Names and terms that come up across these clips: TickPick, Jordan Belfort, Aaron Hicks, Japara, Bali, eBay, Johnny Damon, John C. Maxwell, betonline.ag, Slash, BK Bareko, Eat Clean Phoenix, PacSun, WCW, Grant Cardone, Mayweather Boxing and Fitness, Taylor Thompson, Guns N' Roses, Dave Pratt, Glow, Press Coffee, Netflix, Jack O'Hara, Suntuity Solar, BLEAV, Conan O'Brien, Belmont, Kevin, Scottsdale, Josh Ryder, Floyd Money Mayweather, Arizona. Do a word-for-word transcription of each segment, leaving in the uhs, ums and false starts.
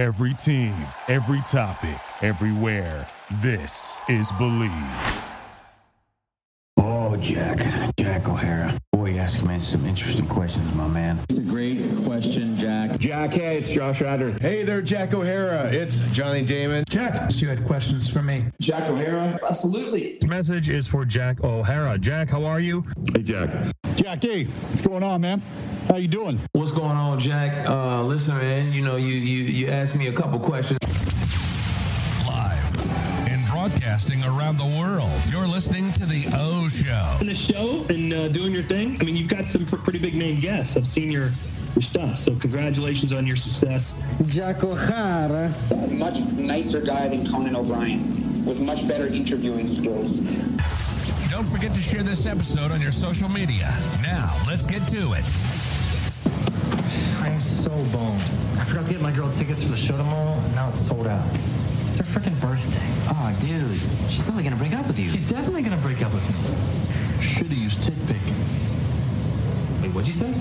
Every team, every topic, everywhere. This is BLEAV. Oh, Jack. Jack O'Hara. Boy, you asking me some interesting questions, my man. It's a great question, Jack. Jack, hey, it's Josh Ryder. Hey there, Jack O'Hara. It's Johnny Damon. Jack, you had questions for me. Jack O'Hara? Absolutely. This message is for Jack O'Hara. Jack, how are you? Hey, Jack. Jackie, what's going on, man? How you doing? What's going on, Jack? Uh, listen, man, you know, you, you, you asked me a couple questions. Broadcasting around the world. You're listening to The O Show. In the show and uh, doing your thing. I mean, you've got some pr- pretty big name guests. I've seen your, your stuff, so congratulations on your success. Jack O'Hara. Much nicer guy than Conan O'Brien, with much better interviewing skills. Don't forget to share this episode on your social media. Now, let's get to it. I am so boned. I forgot to get my girl tickets for the show tomorrow, and now it's sold out. It's her freaking birthday. Oh, dude. She's totally going to break up with you. She's definitely going to break up with me. Should have used TickPick. Wait, what'd you say?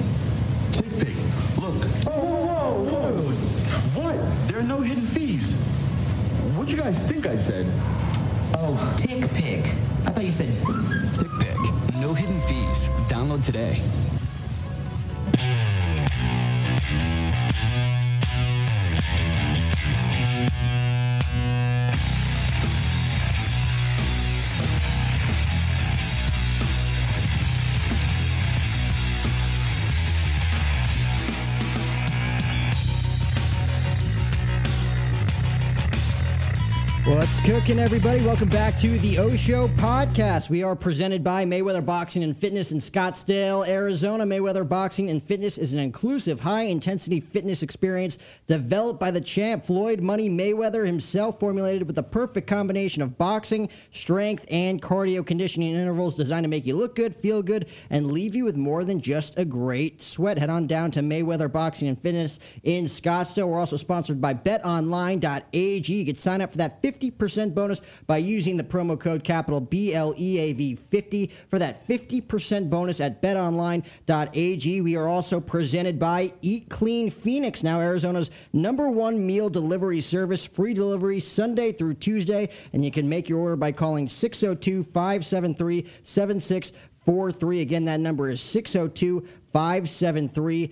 TickPick. Look. Oh, whoa, whoa, whoa. What? There are no hidden fees. What'd you guys think I said? Oh, TickPick. I thought you said TickPick. No hidden fees. Download today. What's cooking, everybody? Welcome back to the O Show podcast. We are presented by Mayweather Boxing and Fitness in Scottsdale, Arizona. Mayweather Boxing and Fitness is an inclusive, high-intensity fitness experience developed by the champ Floyd Money Mayweather himself, formulated with the perfect combination of boxing, strength, and cardio conditioning intervals designed to make you look good, feel good, and leave you with more than just a great sweat. Head on down to Mayweather Boxing and Fitness in Scottsdale. We're also sponsored by bet online dot a g. You can sign up for that fifty percent bonus by using the promo code capital B L E A V fifty for that fifty percent bonus at bet online dot a g. We are also presented by Eat Clean Phoenix, now Arizona's number one meal delivery service, free delivery Sunday through Tuesday, and you can make your order by calling six oh two, five seven three, seven six four three. Again, that number is six oh two, five seven three,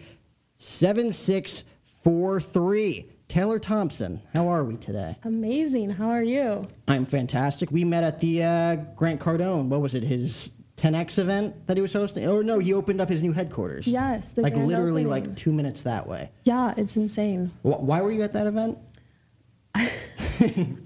seven six four three. Taylor Thompson, how are we today? Amazing. How are you? I'm fantastic. We met at the uh, Grant Cardone, what was it, his ten X event that he was hosting? Oh, no, he opened up his new headquarters. Yes. The like literally opening. Like two minutes that way. Yeah, it's insane. W- why were you at that event?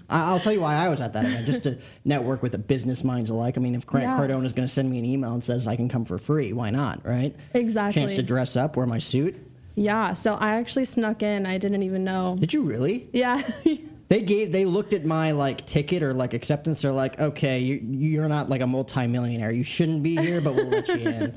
I'll tell you why I was at that event, just to network with the business minds alike. I mean, if Grant yeah. Cardone is going to send me an email and says I can come for free, why not, right? Exactly. Chance to dress up, wear my suit. Yeah, so I actually snuck in. I didn't even know. Did you really? Yeah. They gave. They looked at my, like, ticket or, like, acceptance. They're like, okay, you, you're not, like, a multimillionaire. You shouldn't be here, but we'll let you in.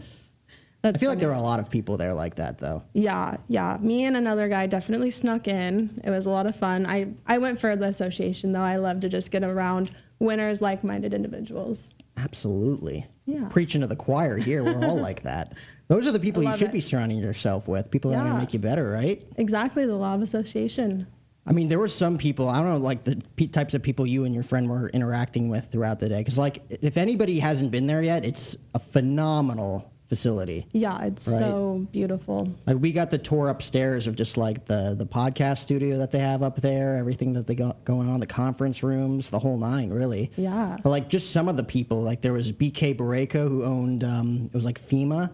That's I feel funny. Like there were a lot of people there like that, though. Yeah, yeah. Me and another guy definitely snuck in. It was a lot of fun. I, I went for the association, though. I love to just get around winners, like-minded individuals. Absolutely. Yeah. Preaching to the choir here. We're all like that. Those are the people you should it. be surrounding yourself with. People that yeah. are going to make you better, right? Exactly. The law of association. I mean, there were some people, I don't know, like the p- types of people you and your friend were interacting with throughout the day. Because, like, if anybody hasn't been there yet, it's a phenomenal facility. Yeah, it's right? so beautiful. Like, we got the tour upstairs of just, like, the, the podcast studio that they have up there, everything that they got going on, the conference rooms, the whole nine, really. Yeah. But, like, just some of the people, like, there was B K Bareko, who owned, um, it was, like, FEMA.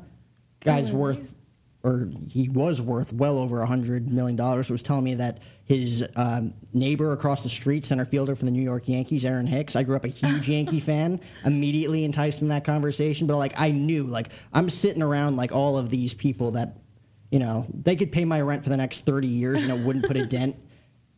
Guy's worth, or he was worth well over one hundred million dollars, was telling me that his um, neighbor across the street, center fielder for the New York Yankees, Aaron Hicks, I grew up a huge Yankee fan, immediately enticed in that conversation. But, like, I knew, like, I'm sitting around, like, all of these people that, you know, they could pay my rent for the next thirty years and it wouldn't put a dent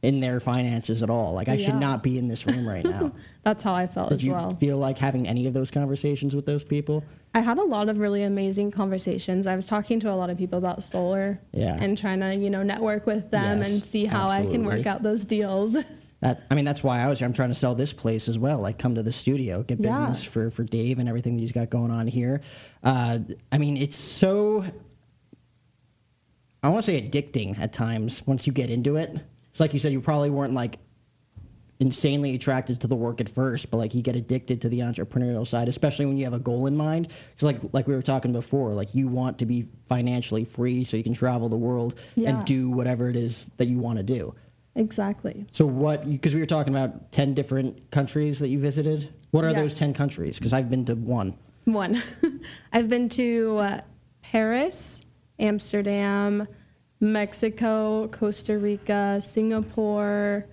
in their finances at all. Like, I yeah. should not be in this room right now. That's how I felt Did as well. Did you feel like having any of those conversations with those people? I had a lot of really amazing conversations. I was talking to a lot of people about solar yeah. and trying to, you know, network with them yes, and see how absolutely. I can work out those deals. That, I mean, that's why I was here. I'm trying to sell this place as well. Like, come to the studio, get business yeah. for, for Dave and everything that he's got going on here. Uh, I mean, it's so, I want to say addicting at times once you get into it. it's like you said, you probably weren't like insanely attracted to the work at first, but like you get addicted to the entrepreneurial side, especially when you have a goal in mind. Because like like we were talking before, like you want to be financially free so you can travel the world yeah. and do whatever it is that you want to do. Exactly. So what, because we were talking about ten different countries that you visited. What are yes. those ten countries? Because I've been to one. One. I've been to uh, Paris, Amsterdam, Mexico, Costa Rica, Singapore,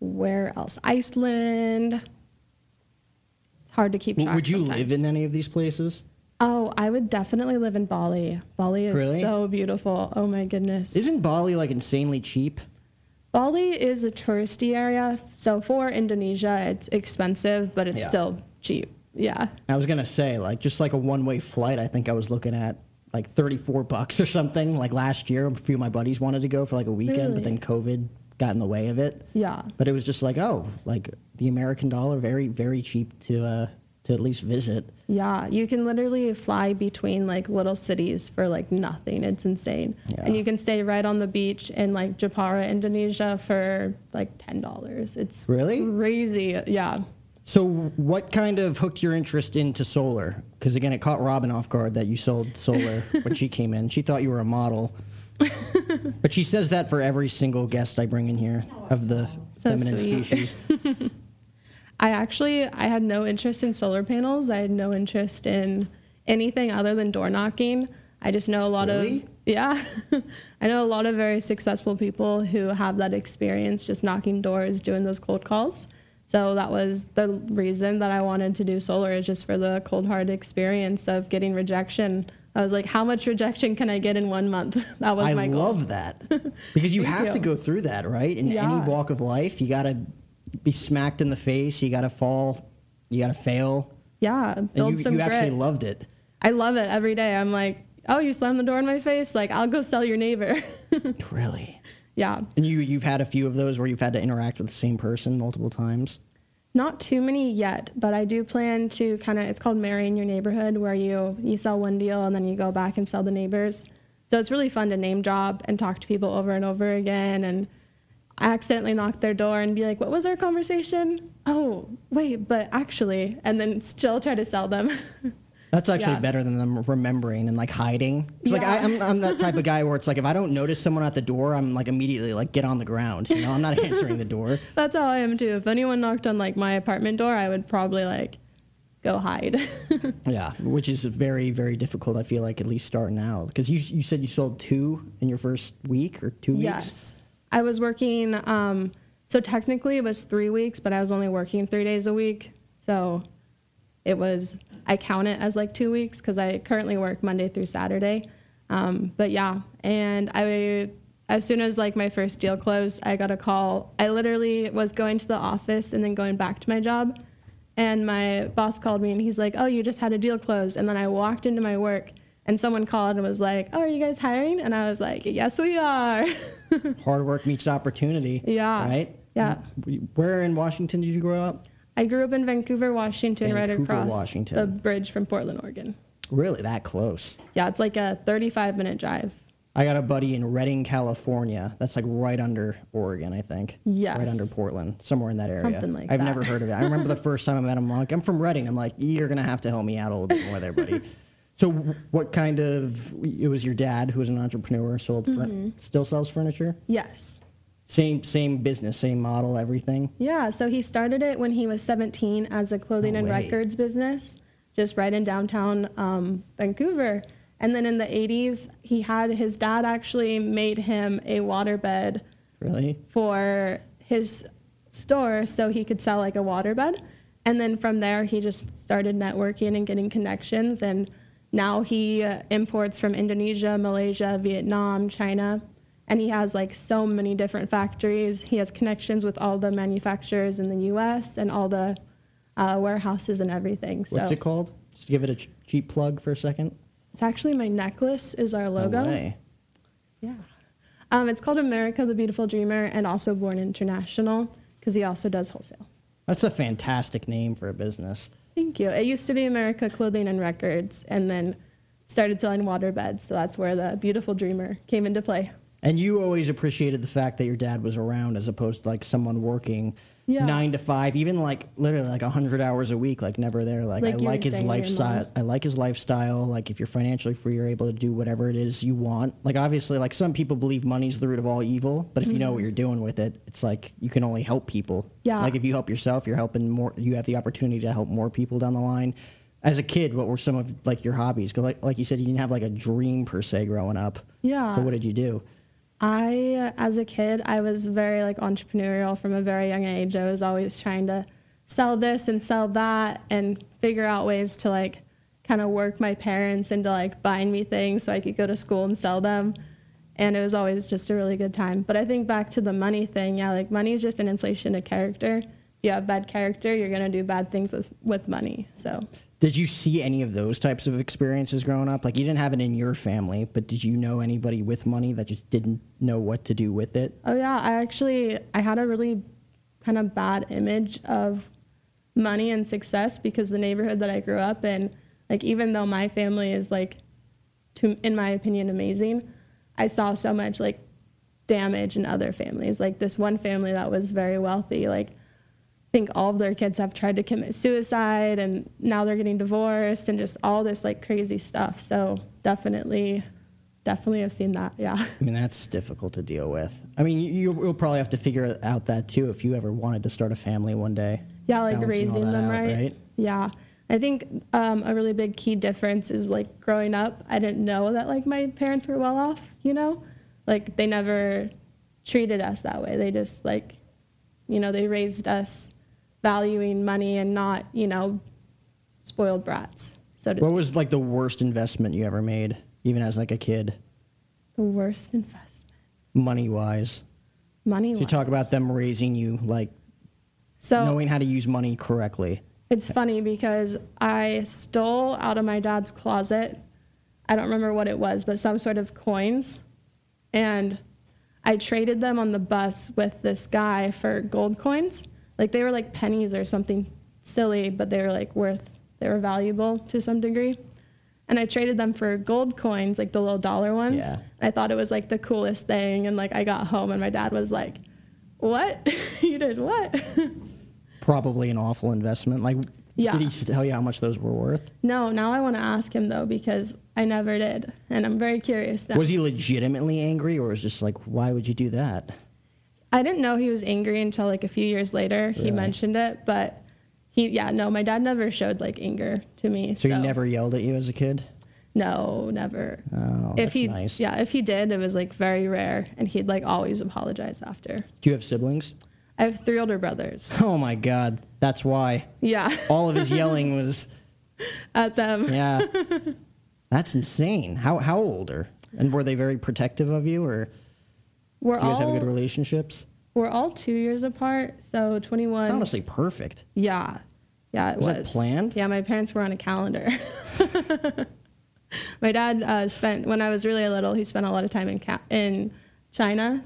where else? Iceland. It's hard to keep track. Would you sometimes. live in any of these places? Oh, I would definitely live in Bali. Bali is really? so beautiful. Oh my goodness. Isn't Bali like insanely cheap? Bali is a touristy area, so for Indonesia, it's expensive, but it's yeah. still cheap. Yeah. I was gonna say, like, just like a one-way flight, I think I was looking at like thirty-four bucks or something. Like last year, a few of my buddies wanted to go for like a weekend, really? but then COVID got in the way of it. Yeah. But it was just like, oh, like the American dollar, very, very cheap to uh, to at least visit. Yeah, you can literally fly between like little cities for like nothing. It's insane. Yeah. And you can stay right on the beach in like Japara, Indonesia for like ten dollars. It's really crazy. Yeah. So what kind of hooked your interest into solar? Because again, it caught Robin off guard that you sold solar when she came in. She thought you were a model. But she says that for every single guest I bring in here of the so feminine sweet. species. I actually, I had no interest in solar panels. I had no interest in anything other than door knocking. I just know a lot really? of, yeah. I know a lot of very successful people who have that experience just knocking doors, doing those cold calls. So that was the reason that I wanted to do solar, is just for the cold hard experience of getting rejection. I was like, how much rejection can I get in one month? That was I my goal. I love that. Because you have you. to go through that, right? In yeah. any walk of life, you got to be smacked in the face, you gotta fall, you gotta fail. Yeah, build and you, some you grit. You actually loved it. I love it every day. I'm like, oh, you slammed the door in my face? Like, I'll go sell your neighbor. Really? Yeah. And you, you've had a few of those where you've had to interact with the same person multiple times? Not too many yet, but I do plan to kind of, it's called marrying your neighborhood, where you, you sell one deal and then you go back and sell the neighbors. So it's really fun to name drop and talk to people over and over again, and I accidentally knocked their door and be like, what was our conversation? Oh, wait, but actually, and then still try to sell them. That's actually yeah. better than them remembering and like hiding. It's yeah. like I, I'm, I'm that type of guy where it's like, if I don't notice someone at the door, I'm like immediately like, get on the ground. You know, I'm not answering the door. That's how I am too. If anyone knocked on like my apartment door, I would probably like go hide. Yeah, which is very, very difficult. I feel like, at least starting out, because you, you said you sold two in your first week or two weeks. Yes. I was working, um, so technically it was three weeks, but I was only working three days a week. So it was, I count it as like two weeks because I currently work Monday through Saturday. Um, but yeah, and I, as soon as like my first deal closed, I got a call. I literally was going to the office and then going back to my job. And my boss called me and he's like, oh, you just had a deal closed. And then I walked into my work and someone called and was like, oh, are you guys hiring? And I was like, yes, we are. Hard work meets opportunity. Yeah. Right? Yeah. Where in Washington did you grow up? I grew up in Vancouver, Washington, Vancouver, right across Washington. the bridge from Portland, Oregon. Really? That close? Yeah, it's like a thirty-five minute drive. I got a buddy in Redding, California. That's like right under Oregon, I think. Yes. Right under Portland, somewhere in that area. Something like I've that. I've never heard of it. I remember the first time I met him, like, I'm from Redding. I'm like, you're going to have to help me out a little bit more there, buddy. So what kind of, it was your dad who was an entrepreneur, sold mm-hmm. fr- still sells furniture? Yes. Same same business, same model, everything? Yeah, so he started it when he was seventeen as a clothing no and way. records business, just right in downtown um, Vancouver. And then in the eighties, he had, his dad actually made him a waterbed really? for his store so he could sell like a waterbed. And then from there, he just started networking and getting connections, and now he uh, imports from Indonesia, Malaysia, Vietnam, China, and he has like so many different factories. He has connections with all the manufacturers in the U S and all the uh, warehouses and everything. So. What's it called? Just give it a ch- cheap plug for a second. It's actually, my necklace is our logo. No way. Yeah. Um, it's called America the Beautiful Dreamer, and also Born International, because he also does wholesale. That's a fantastic name for a business. Thank you. It used to be America Clothing and Records, and then started selling waterbeds, so that's where the Beautiful Dreamer came into play. And you always appreciated the fact that your dad was around as opposed to, like, someone working yeah. nine to five, even, like, literally, like, one hundred hours a week, like, never there. Like, like I like his lifestyle. I like his lifestyle. Like, if you're financially free, you're able to do whatever it is you want. Like, obviously, like, some people believe money's the root of all evil, but if mm-hmm. you know what you're doing with it, it's like you can only help people. Yeah. Like, if you help yourself, you're helping more. You have the opportunity to help more people down the line. As a kid, what were some of, like, your hobbies? Because, like, like you said, you didn't have, like, a dream, per se, growing up. Yeah. So what did you do? I, as a kid, I was very, like, entrepreneurial from a very young age. I was always trying to sell this and sell that and figure out ways to, like, kind of work my parents into, like, buying me things so I could go to school and sell them. And it was always just a really good time. But I think back to the money thing, yeah, like, money is just an inflation of character. If you have bad character, you're going to do bad things with, with money, so... Did you see any of those types of experiences growing up? Like, you didn't have it in your family, but did you know anybody with money that just didn't know what to do with it? Oh, yeah. I actually, I had a really kind of bad image of money and success because the neighborhood that I grew up in, like, even though my family is, like, to, in my opinion, amazing, I saw so much, like, damage in other families. Like, this one family that was very wealthy, like, I think all of their kids have tried to commit suicide, and now they're getting divorced and just all this, like, crazy stuff. So definitely, definitely have seen that, yeah. I mean, that's difficult to deal with. I mean, you, you'll probably have to figure out that, too, if you ever wanted to start a family one day. Yeah, like raising them, out, right? right? Yeah. I think um, a really big key difference is, like, growing up, I didn't know that, like, my parents were well off, you know? Like, they never treated us that way. They just, like, you know, they raised us valuing money and not, you know, spoiled brats, so to speak. What was, like, the worst investment you ever made, even as, like, a kid? The worst investment? Money-wise. Money-wise. So you talk about them raising you, like, so knowing how to use money correctly. It's funny because I stole out of my dad's closet, I don't remember what it was, but some sort of coins, and I traded them on the bus with this guy for gold coins. Like, they were, like, pennies or something silly, but they were, like, worth, they were valuable to some degree. And I traded them for gold coins, like, the little dollar ones. Yeah. I thought it was, like, the coolest thing. And, like, I got home and my dad was like, what? You did what? Probably an awful investment. Like, yeah. Did he tell you how much those were worth? No, now I want to ask him, though, because I never did. And I'm very curious now. Was he legitimately angry, or was just like, why would you do that? I didn't know he was angry until, like, a few years later. He really? mentioned it, but he, yeah, no, my dad never showed, like, anger to me. So, so. He never yelled at you as a kid? No, never. Oh, if that's he, nice. Yeah, if he did, it was, like, very rare, and he'd, like, always apologize after. Do you have siblings? I have three older brothers. Oh, my God. That's why. Yeah. All of his yelling was... at them. Yeah. That's insane. How how old are? And were they very protective of you, or... We're Do you guys all, have good relationships? We're all two years apart, so twenty-one. It's honestly perfect. Yeah. Yeah, it was. Was it planned? Yeah, my parents were on a calendar. My dad uh, spent, when I was really little, he spent a lot of time in ca- in China.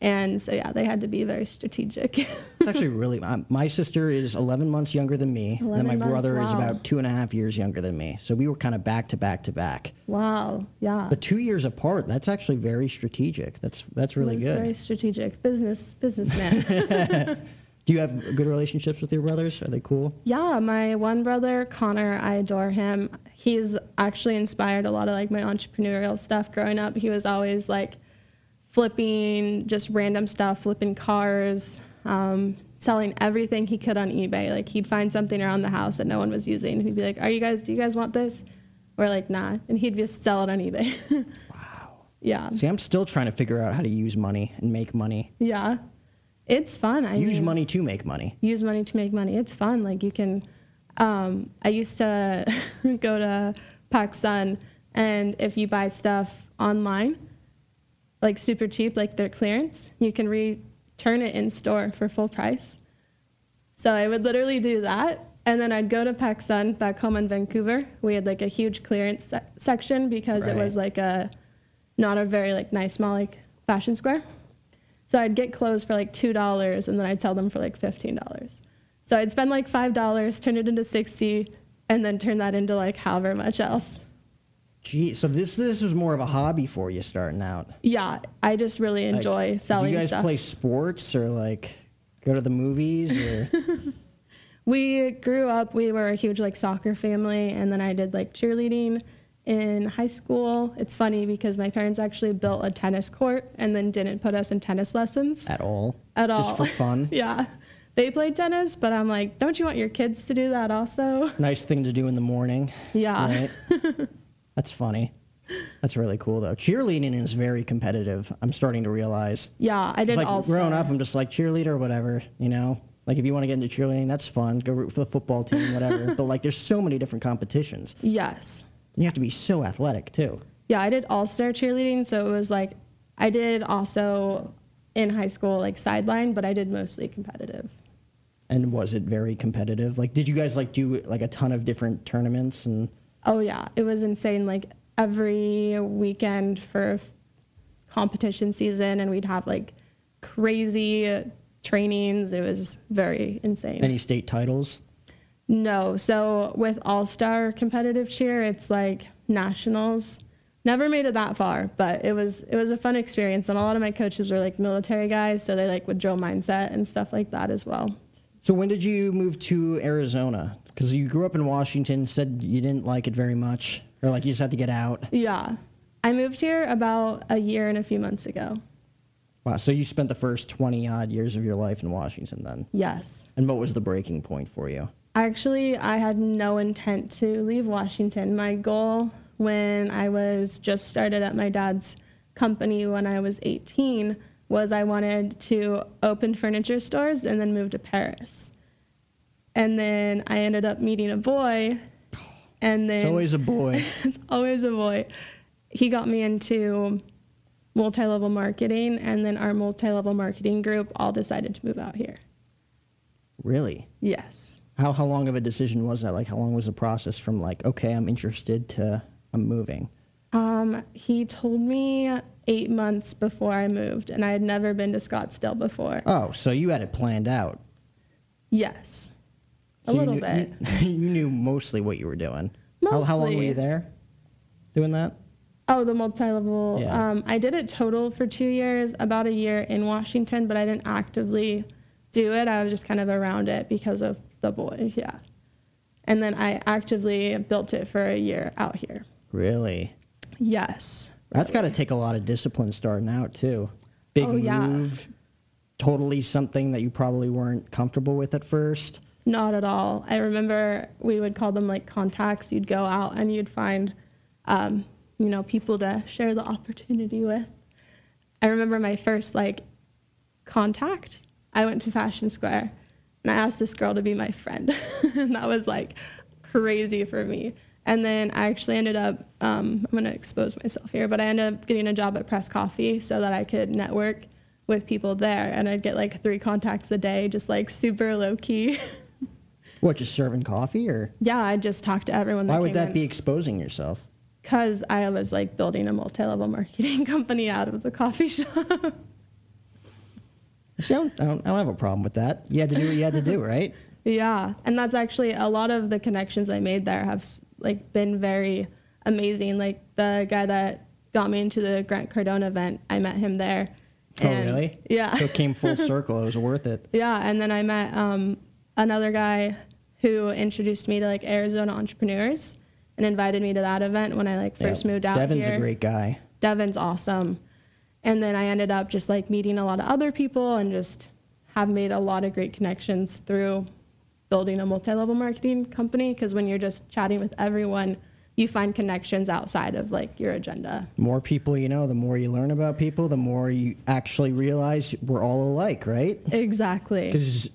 And so, yeah, they had to be very strategic. It's actually really, um, my sister is eleven months younger than me. And then my months, brother wow. is about two and a half years younger than me. So we were kind of back to back to back. Wow. Yeah. But two years apart, that's actually very strategic. That's that's really good. Very strategic. Business, businessman. Do you have good relationships with your brothers? Are they cool? Yeah. My one brother, Connor, I adore him. He's actually inspired a lot of, like, my entrepreneurial stuff growing up. He was always, like, flipping just random stuff, flipping cars, um, selling everything he could on eBay. Like, he'd find something around the house that no one was using. He'd be like, "Are you guys? Do you guys want this?" We're like, "Nah," and he'd just sell it on eBay. Wow. Yeah. See, I'm still trying to figure out how to use money and make money. Yeah, it's fun. I use mean, money to make money. Use money to make money. It's fun. Like, you can. Um, I used to go to PacSun, and if you buy stuff online, like, super cheap, like their clearance, you can return it in store for full price. So I would literally do that, and then I'd go to PacSun back home in Vancouver. We had, like, a huge clearance se- section because right. it was, like, a not a very, like, nice mall, like Fashion Square. So I'd get clothes for, like, two dollars, and then I'd sell them for, like, fifteen dollars. So I'd spend, like, five dollars, turn it into sixty, and then turn that into, like, however much else. Gee, so this this was more of a hobby for you starting out. Yeah, I just really enjoy like, selling stuff. Do you guys stuff. play sports or like go to the movies? Or? We grew up, we were a huge like soccer family, and then I did like cheerleading in high school. It's funny because my parents actually built a tennis court and then didn't put us in tennis lessons. At all? At all. Just for fun? Yeah. They played tennis, but I'm like, don't you want your kids to do that also? Nice thing to do in the morning. Yeah. Right? That's funny. That's really cool, though. Cheerleading is very competitive, I'm starting to realize. Yeah, I did like all growing up, I'm just like, cheerleader or whatever, you know? Like, if you want to get into cheerleading, that's fun. Go root for the football team, whatever. But, like, there's so many different competitions. Yes. You have to be so athletic, too. Yeah, I did all-star cheerleading, so it was, like, I did also in high school, like, sideline, but I did mostly competitive. And was it very competitive? Like, did you guys, like, do, like, a ton of different tournaments and... Oh, yeah. It was insane. Like, every weekend for competition season, and we'd have, like, crazy trainings. It was very insane. Any state titles? No. So with all-star competitive cheer, it's, like, nationals. Never made it that far, but it was it was a fun experience. And a lot of my coaches were, like, military guys, so they, like, would drill mindset and stuff like that as well. So when did you move to Arizona? Because you grew up in Washington, said you didn't like it very much, or like you just had to get out. Yeah. I moved here about a year and a few months ago. Wow. So you spent the first twenty-odd years of your life in Washington then? Yes. And what was the breaking point for you? Actually, I had no intent to leave Washington. My goal when I was just started at my dad's company when I was eighteen was I wanted to open furniture stores and then move to Paris. And then I ended up meeting a boy, and then... It's always a boy. It's always a boy. He got me into multi-level marketing, and then our multi-level marketing group all decided to move out here. Really? Yes. How how long of a decision was that? Like, how long was the process from, like, okay, I'm interested to I'm moving? Um, he told me eight months before I moved, and I had never been to Scottsdale before. Oh, so you had it planned out. Yes. So a little knew, bit. You, you knew mostly what you were doing. Mostly. How, how long were you there doing that? Oh, the multi-level. Yeah. Um, I did it total for two years, about a year in Washington, but I didn't actively do it. I was just kind of around it because of the boy, yeah. And then I actively built it for a year out here. Really? Yes. Really. That's got to take a lot of discipline starting out, too. Big oh, move, yeah. Totally something that you probably weren't comfortable with at first. Not at all. I remember we would call them, like, contacts. You'd go out and you'd find, um, you know, people to share the opportunity with. I remember my first, like, contact. I went to Fashion Square, and I asked this girl to be my friend. And that was, like, crazy for me. And then I actually ended up, um, I'm going to expose myself here, but I ended up getting a job at Press Coffee so that I could network with people there. And I'd get, like, three contacts a day, just, like, super low-key. What, just serving coffee or? Yeah, I just talked to everyone that Why would came that in. Be exposing yourself? Because I was, like, building a multi-level marketing company out of the coffee shop. See, I don't, I don't have a problem with that. You had to do what you had to do, right? Yeah, and that's actually a lot of the connections I made there have, like, been very amazing. Like, the guy that got me into the Grant Cardone event, I met him there. Oh, and, really? Yeah. So it came full circle. It was worth it. Yeah, and then I met um, another guy who introduced me to, like, Arizona entrepreneurs and invited me to that event when I, like, first yeah. moved out Devin's here. Devin's a great guy. Devin's awesome. And then I ended up just, like, meeting a lot of other people and just have made a lot of great connections through building a multi-level marketing company, because when you're just chatting with everyone, you find connections outside of, like, your agenda. More people you know, the more you learn about people, the more you actually realize we're all alike, right? Exactly. Because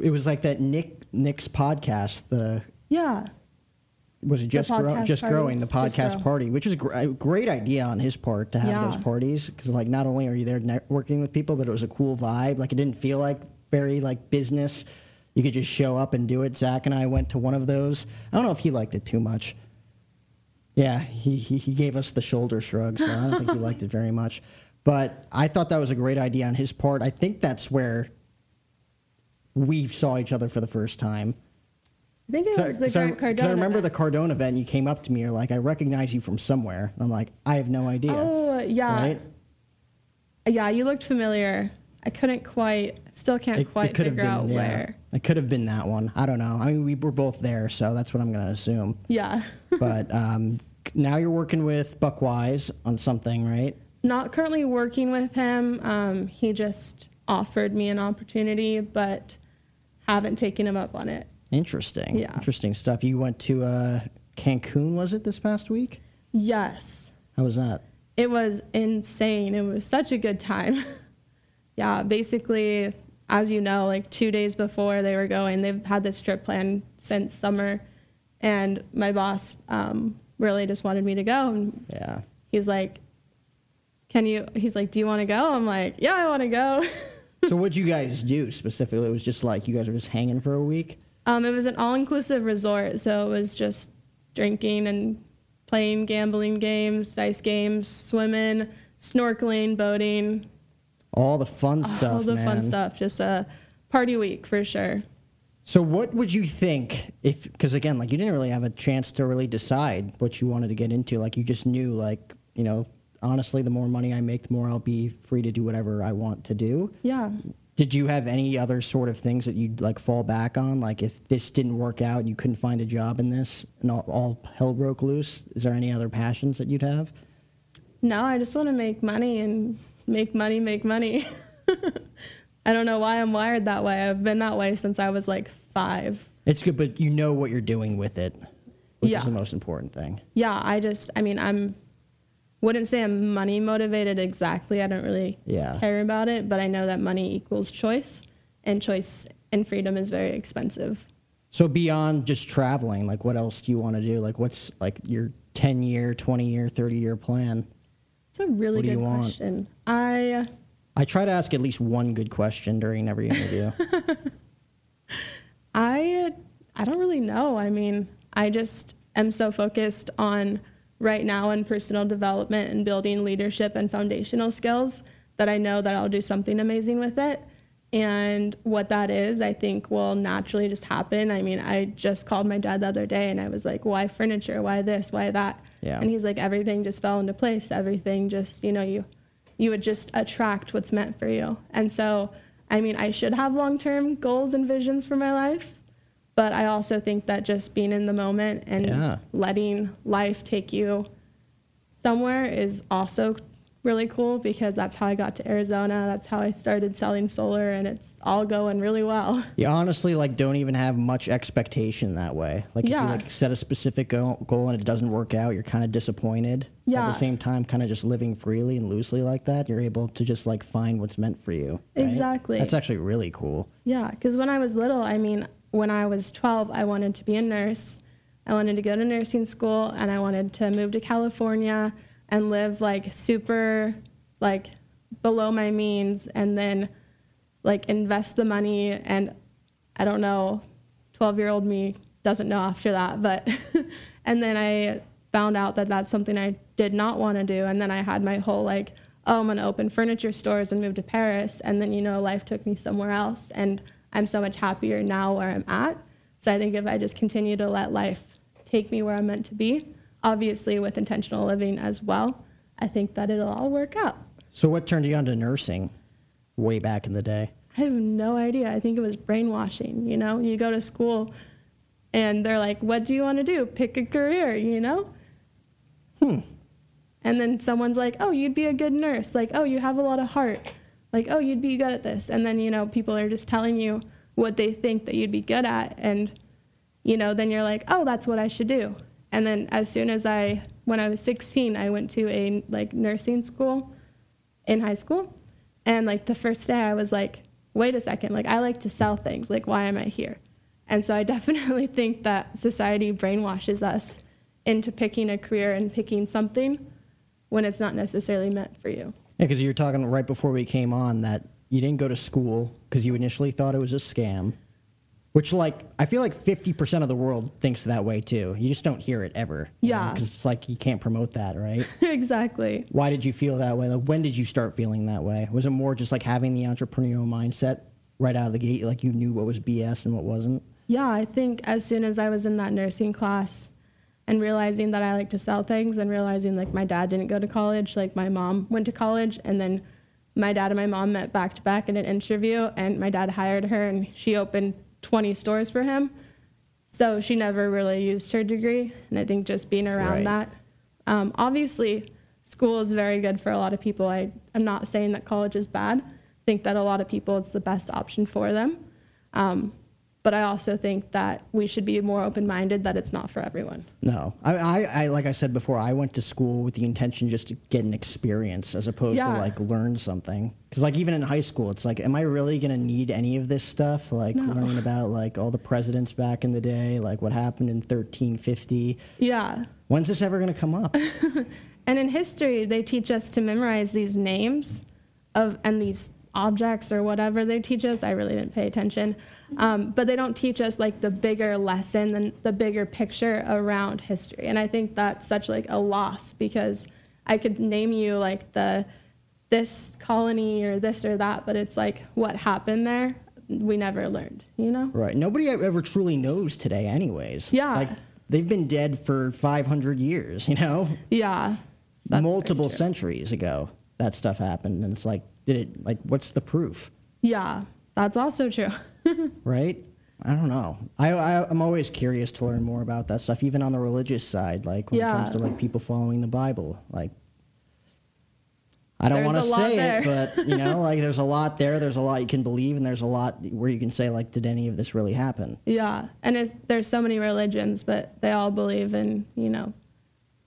it was like that Nick Nick's podcast. The yeah, was it just grow, just party. growing the podcast grow. party, which is a gr- great idea on his part to have yeah. those parties, because like not only are you there networking with people, but it was a cool vibe. Like it didn't feel like very like business. You could just show up and do it. Zach and I went to one of those. I don't know if he liked it too much. Yeah, he he, he gave us the shoulder shrugs. So I don't think he liked it very much, but I thought that was a great idea on his part. I think that's where we saw each other for the first time. I think it was the Grant Cardone. I remember event. the Cardone event. And you came up to me. You're like, I recognize you from somewhere. And I'm like, I have no idea. Oh, yeah. Right? Yeah, you looked familiar. I couldn't quite, still can't it, quite it figure been, out yeah. where. It could have been that one. I don't know. I mean, we were both there, so that's what I'm going to assume. Yeah. But um, now you're working with Buck Wise on something, right? Not currently working with him. Um, he just offered me an opportunity, but haven't taken him up on it. Interesting. Yeah. Interesting stuff. You went to uh, Cancun, was it, this past week? Yes. How was that? It was insane. It was such a good time. Yeah, basically, as you know, like two days before they were going, they've had this trip planned since summer, and my boss um, really just wanted me to go. And yeah. He's like, can you, he's like, do you want to go? I'm like, yeah, I want to go. So what'd you guys do specifically? It was just like, you guys were just hanging for a week? Um, it was an all-inclusive resort, so it was just drinking and playing gambling games, dice games, swimming, snorkeling, boating. All the fun stuff, All the man. fun stuff. Just a party week for sure. So what would you think if, because again, like you didn't really have a chance to really decide what you wanted to get into. Like you just knew, like, you know, honestly, the more money I make, the more I'll be free to do whatever I want to do. Yeah. Did you have any other sort of things that you'd like fall back on? Like if this didn't work out and you couldn't find a job in this and all, all hell broke loose, is there any other passions that you'd have? No, I just want to make money and make money, make money. I don't know why I'm wired that way. I've been that way since I was like five. It's good, but you know what you're doing with it, which yeah. is the most important thing. Yeah, I just, I mean, I'm... wouldn't say I'm money motivated exactly. I don't really yeah. care about it, but I know that money equals choice, and choice and freedom is very expensive. So beyond just traveling, like what else do you want to do? Like what's like your ten-year, twenty-year, thirty-year plan? It's a really good question. I I try to ask at least one good question during every interview. I I don't really know. I mean, I just am so focused on right now in personal development and building leadership and foundational skills that I know that I'll do something amazing with it. And what that is, I think, will naturally just happen. I mean, I just called my dad the other day and I was like, why furniture? Why this? Why that? Yeah. And he's like, everything just fell into place. Everything just, you know, you you would just attract what's meant for you. And so, I mean, I should have long-term goals and visions for my life. But I also think that just being in the moment and yeah. letting life take you somewhere is also really cool, because that's how I got to Arizona. That's how I started selling solar, and it's all going really well. You honestly like don't even have much expectation that way. Like yeah. if you like set a specific goal, goal and it doesn't work out, you're kind of disappointed. Yeah. At the same time, kind of just living freely and loosely like that, you're able to just like find what's meant for you. Right? Exactly. That's actually really cool. Yeah, because when I was little, I mean, when I was twelve, I wanted to be a nurse. I wanted to go to nursing school, and I wanted to move to California and live like super like below my means, and then like invest the money. And I don't know, twelve-year-old me doesn't know after that. But and then I found out that that's something I did not want to do. And then I had my whole like, oh, I'm going to open furniture stores and move to Paris. And then, you know, life took me somewhere else. And I'm so much happier now where I'm at. So I think if I just continue to let life take me where I'm meant to be, obviously with intentional living as well, I think that it'll all work out. So what turned you on to nursing way back in the day? I have no idea. I think it was brainwashing, you know? You go to school and they're like, what do you want to do? Pick a career, you know? Hmm. And then someone's like, oh, you'd be a good nurse. Like, oh, you have a lot of heart. Like, oh, you'd be good at this. And then, you know, people are just telling you what they think that you'd be good at. And, you know, then you're like, oh, that's what I should do. And then as soon as I, when I was sixteen, I went to a, like, nursing school in high school. And, like, the first day I was like, wait a second. Like, I like to sell things. Like, why am I here? And so I definitely think that society brainwashes us into picking a career and picking something when it's not necessarily meant for you. Yeah, because you were talking right before we came on that you didn't go to school because you initially thought it was a scam, which, like, I feel like fifty percent of the world thinks that way, too. You just don't hear it ever. Yeah. Because it's like you can't promote that, right? Exactly. Why did you feel that way? Like, when did you start feeling that way? Was it more just, like, having the entrepreneurial mindset right out of the gate? Like, you knew what was B S and what wasn't? Yeah, I think as soon as I was in that nursing class and realizing that I like to sell things and realizing, like, my dad didn't go to college, like, my mom went to college, and then my dad and my mom met back-to-back in an interview, and my dad hired her, and she opened twenty stores for him. So she never really used her degree, and I think just being around right. that. Um, obviously, school is very good for a lot of people. I, I'm not saying that college is bad. I think that a lot of people, it's the best option for them. Um, but I also think that we should be more open-minded that it's not for everyone. No. I, I, I like I said before, I went to school with the intention just to get an experience as opposed yeah. to, like, learn something. Because, like, even in high school, it's like, am I really going to need any of this stuff? Like, no. learning about, like, all the presidents back in the day, like, what happened in thirteen fifty. Yeah. When's this ever going to come up? And in history, they teach us to memorize these names of and these objects or whatever they teach us. I really didn't pay attention. Um, but they don't teach us, like, the bigger lesson and the bigger picture around history. And I think that's such, like, a loss, because I could name you, like, the this colony or this or that, but it's like what happened there, we never learned, you know? Right. Nobody ever truly knows today anyways. Yeah. Like, they've been dead for five hundred years, you know? Yeah. That's multiple centuries ago that stuff happened, and it's like, did it, like, what's the proof? Yeah, that's also true. Right? I don't know. I, I I'm always curious to learn more about that stuff, even on the religious side, like when yeah. it comes to, like, people following the Bible. Like, I don't want to say it, but, you know, like, there's a lot there. There's a lot you can believe, and there's a lot where you can say, like, did any of this really happen? Yeah, and it's, there's so many religions, but they all believe in, you know,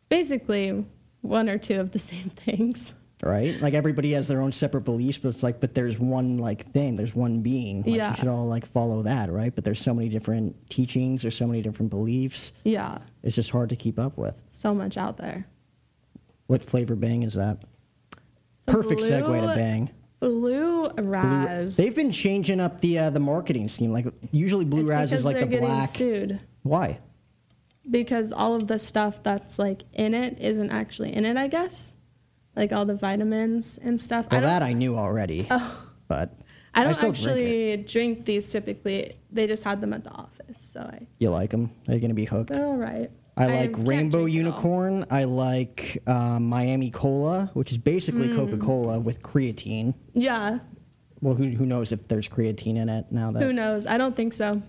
basically one or two of the same things. Right? Like, everybody has their own separate beliefs, but it's like, but there's one, like, thing. There's one being. Like, yeah. You should all, like, follow that, right? But there's so many different teachings. There's so many different beliefs. Yeah. It's just hard to keep up with. So much out there. What flavor bang is that? The Perfect blue, segue to bang. Blue Raz. Blue, they've been changing up the uh, the marketing scheme. Like, usually Blue it's Raz is, like, the black. Sued. Why? Because all of the stuff that's, like, in it isn't actually in it, I guess. Like, all the vitamins and stuff. Well, I that I knew already, oh, but I don't I still actually drink, drink these typically. They just had them at the office, so I... You like them? Are you going to be hooked? All right. I, I like Rainbow Unicorn. I like um, Miami Cola, which is basically mm. Coca-Cola with creatine. Yeah. Well, who who knows if there's creatine in it now? That Who knows? I don't think so.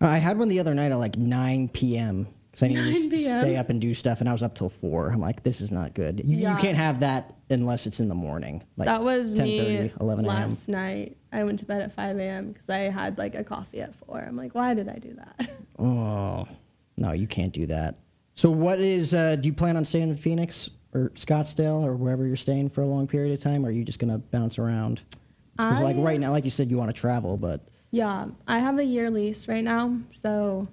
I had one the other night at, like, nine p.m., because I needed to stay up and do stuff, and I was up till four. I'm like, this is not good. You, yeah. you can't have that unless it's in the morning. Like, that was me last night. I went to bed at five a.m. because I had, like, a coffee at four. I'm like, why did I do that? Oh, no, you can't do that. So what is, uh, do you plan on staying in Phoenix or Scottsdale or wherever you're staying for a long period of time, or are you just going to bounce around? Because, like, right now, like you said, you want to travel, but... Yeah, I have a year lease right now, so...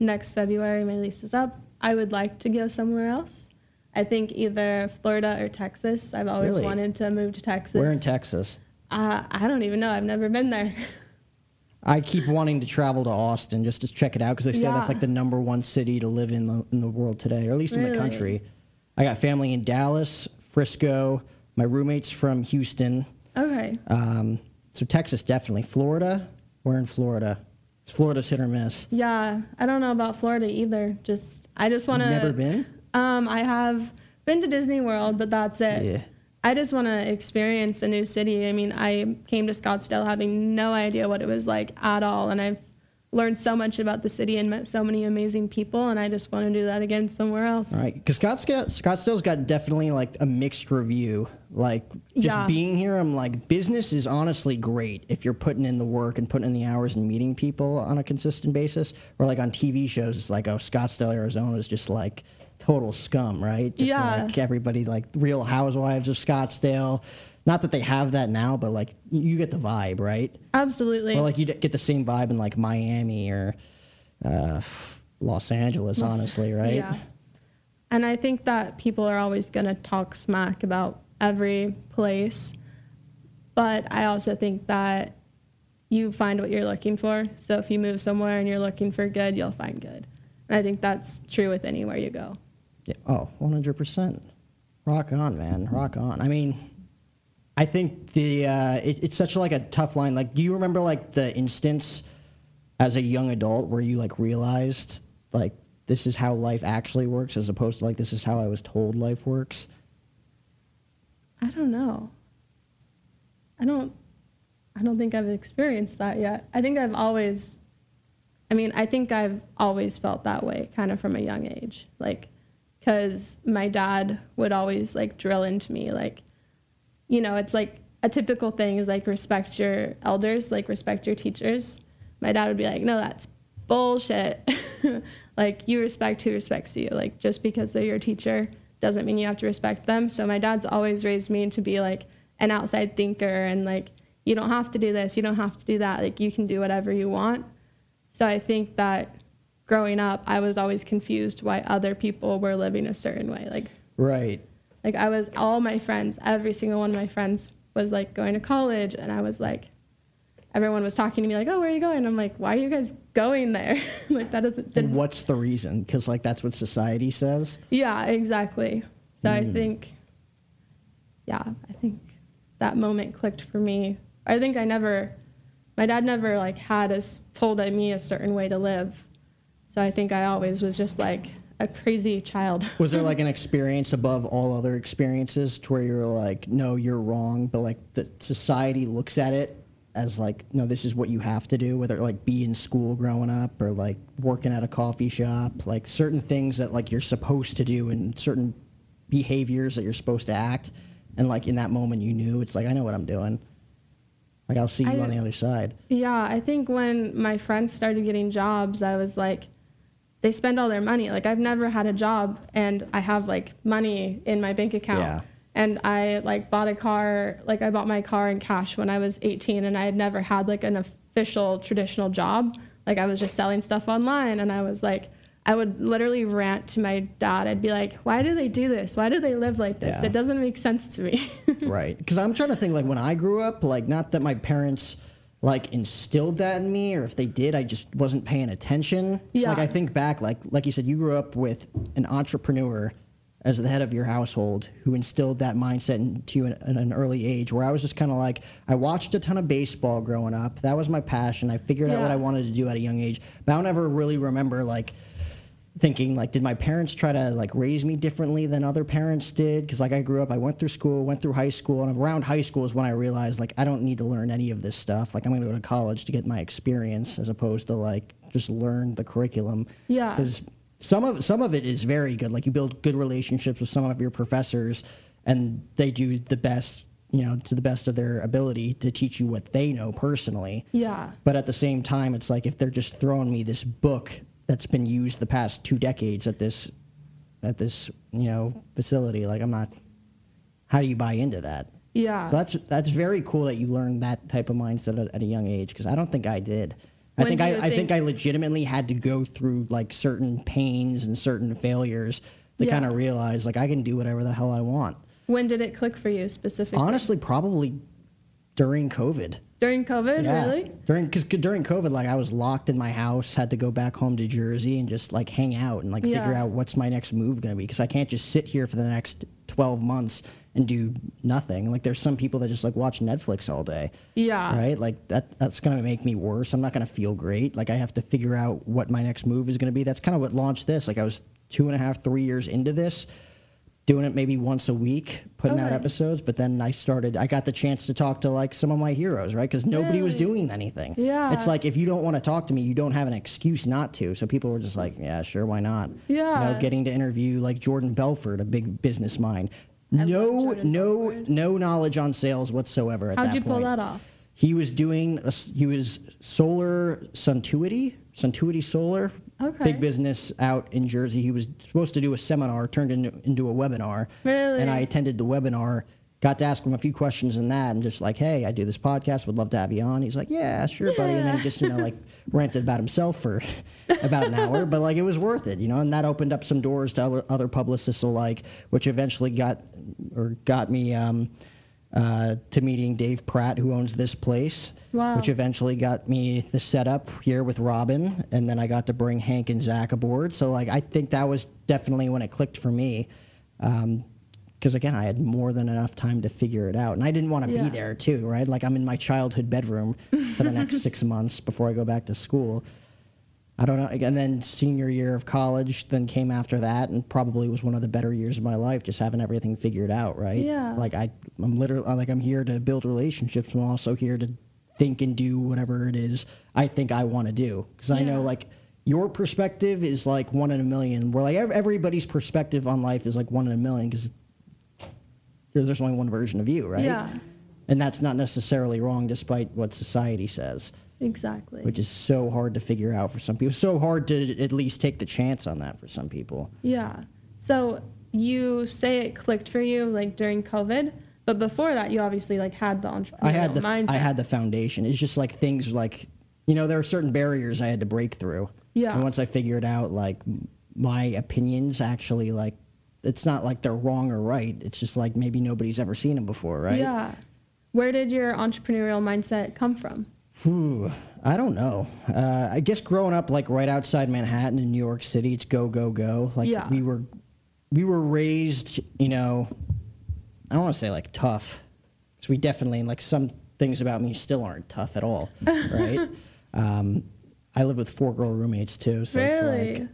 Next February, my lease is up. I would like to go somewhere else. I think either Florida or Texas. I've always really? wanted to move to Texas. Where in Texas? Uh, I don't even know. I've never been there. I keep wanting to travel to Austin just to check it out, because they say yeah. that's, like, the number one city to live in the, in the world today, or at least really? in the country. I got family in Dallas, Frisco. My roommate's from Houston. Okay. Um, so Texas, definitely. Florida? Where in Florida? Florida's hit or miss. Yeah, I don't know about Florida either. Just I just want to... Never been? Um, I have been to Disney World, but that's it. Yeah. I just want to experience a new city. I mean, I came to Scottsdale having no idea what it was like at all, and I've learned so much about the city and met so many amazing people, and I just want to do that again somewhere else. All right, because Scottsdale, Scottsdale's got definitely, like, a mixed review. Like, just yeah. being here, I'm like, business is honestly great if you're putting in the work and putting in the hours and meeting people on a consistent basis. Or, like, on T V shows, it's like, oh, Scottsdale, Arizona is just, like, total scum, right? Just yeah. like everybody, like, Real Housewives of Scottsdale. Not that they have that now, but, like, you get the vibe, right? Absolutely. Or, like, you get the same vibe in, like, Miami or uh, Los Angeles, Los- honestly, right? Yeah. And I think that people are always going to talk smack about every place. But I also think that you find what you're looking for. So if you move somewhere and you're looking for good, you'll find good. And I think that's true with anywhere you go. Yeah. Oh, one hundred percent. Rock on, man. Rock on. I mean... I think the uh, it, it's such, like, a tough line. Like, do you remember, like, the instance as a young adult where you like realized like this is how life actually works as opposed to like this is how I was told life works? I don't know. I don't I don't think I've experienced that yet. I think I've always I mean, I think I've always felt that way kind of from a young age. Like, because my dad would always like drill into me like, you know, it's like a typical thing is like respect your elders, like respect your teachers. My dad would be like, no, that's bullshit. Like, you respect who respects you. Like, just because they're your teacher doesn't mean you have to respect them. So my dad's always raised me to be like an outside thinker and like, you don't have to do this, you don't have to do that. Like, you can do whatever you want. So I think that growing up, I was always confused why other people were living a certain way. Like, right. Like, I was, all my friends, every single one of my friends was like going to college, and I was like, everyone was talking to me like, oh, where are you going? I'm like, why are you guys going there? Like, that doesn't... And what's the reason? Because, like, that's what society says? Yeah, exactly. So mm. I think, yeah, I think that moment clicked for me. I think I never... My dad never, like, had us told me a certain way to live. So I think I always was just, like, a crazy child. Was there, like, an experience above all other experiences to where you were like, no, you're wrong, but, like, the society looks at it as, like, no, this is what you have to do, whether, like, be in school growing up or, like, working at a coffee shop, like, certain things that, like, you're supposed to do and certain behaviors that you're supposed to act. And, like, in that moment you knew, it's like, I know what I'm doing. Like, I'll see you I, on the other side. Yeah, I think when my friends started getting jobs, I was like, they spend all their money. Like, I've never had a job, and I have, like, money in my bank account. Yeah. And I, like, bought a car. Like, I bought my car in cash when I was eighteen, and I had never had, like, an official traditional job. Like, I was just selling stuff online, and I was like, I would literally rant to my dad. I'd be like, why do they do this? Why do they live like this? Yeah. It doesn't make sense to me. Right. Because I'm trying to think, like, when I grew up, like, not that my parents, like, instilled that in me, or if they did, I just wasn't paying attention. Yeah. So, like, I think back, like, like you said, you grew up with an entrepreneur as the head of your household who instilled that mindset into you in, in an early age, where I was just kind of like, I watched a ton of baseball growing up. That was my passion. I figured yeah. out what I wanted to do at a young age. But I don't ever really remember, like, thinking, like, did my parents try to, like, raise me differently than other parents did? Because, like, I grew up, I went through school, went through high school, and around high school is when I realized, like, I don't need to learn any of this stuff. Like, I'm going to go to college to get my experience as opposed to, like, just learn the curriculum. Yeah. Because some of, some of it is very good. Like, you build good relationships with some of your professors, and they do the best, you know, to the best of their ability to teach you what they know personally. Yeah. But at the same time, it's like, if they're just throwing me this book that's been used the past two decades at this, at this, you know, facility. Like, I'm not, how do you buy into that? Yeah. So that's, that's very cool that you learned that type of mindset at, at a young age. 'Cause I don't think I did. I think I, think I think I legitimately had to go through, like, certain pains and certain failures to yeah. kind of realize, like, I can do whatever the hell I want. When did it click for you specifically? Honestly, probably during COVID. During COVID, yeah. really? During because during COVID, like, I was locked in my house, had to go back home to Jersey and just, like, hang out and, like, yeah. figure out what's my next move going to be, because I can't just sit here for the next twelve months and do nothing. Like, there's some people that just, like, watch Netflix all day. Yeah. Right? Like, that that's going to make me worse. I'm not going to feel great. Like, I have to figure out what my next move is going to be. That's kind of what launched this. Like, I was two and a half, three years into this, doing it maybe once a week, putting okay. out episodes. But then I started, I got the chance to talk to, like, some of my heroes, right? Because nobody really? was doing anything. Yeah. It's like, if you don't want to talk to me, you don't have an excuse not to. So people were just like, yeah, sure, why not? Yeah. You know, getting to interview, like, Jordan Belfort, a big business mind. I no, no, Belfort. no knowledge on sales whatsoever at How'd that point. How'd you pull that off? He was doing, a, he was solar Suntuity, Suntuity Solar. Okay. Big business out in Jersey. He was supposed to do a seminar, turned into, into a webinar. Really? And I attended the webinar, got to ask him a few questions in that, and just like, hey, I do this podcast, would love to have you on. He's like, yeah, sure, yeah. buddy. And then he just, you know, like, ranted about himself for about an hour. But, like, it was worth it, you know, and that opened up some doors to other, other publicists alike, which eventually got or got me um, uh, to meeting Dave Pratt, who owns This Place. Wow. Which eventually got me the setup here with Robin, and then I got to bring Hank and Zach aboard. So, like, I think that was definitely when it clicked for me, because um, because, again, I had more than enough time to figure it out. And I didn't want to yeah. be there, too, right? Like, I'm in my childhood bedroom for the next six months before I go back to school. I don't know. And then senior year of college then came after that, and probably was one of the better years of my life, just having everything figured out, right? Yeah. Like, I, I'm literally, like, I'm here to build relationships, and I'm also here to think and do whatever it is I think I want to do. Because yeah. I know, like, your perspective is like one in a million. Where like everybody's perspective on life is like one in a million because there's only one version of you, right? Yeah. And that's not necessarily wrong despite what society says. Exactly. Which is so hard to figure out for some people. So hard to at least take the chance on that for some people. Yeah. So you say it clicked for you like during COVID. But before that, you obviously like had the entrepreneurial I had the, mindset. I had the foundation. It's just like things like, you know, there are certain barriers I had to break through. Yeah. And once I figured out, like, my opinions actually, like, it's not like they're wrong or right. It's just like maybe nobody's ever seen them before, right? Yeah. Where did your entrepreneurial mindset come from? Ooh, I don't know. Uh, I guess growing up, like, right outside Manhattan in New York City, it's go, go, go. Like, yeah. we were we were raised, you know, I don't want to say, like, tough. Because we definitely, like, some things about me still aren't tough at all, right? um I live with four girl roommates, too, so really? It's like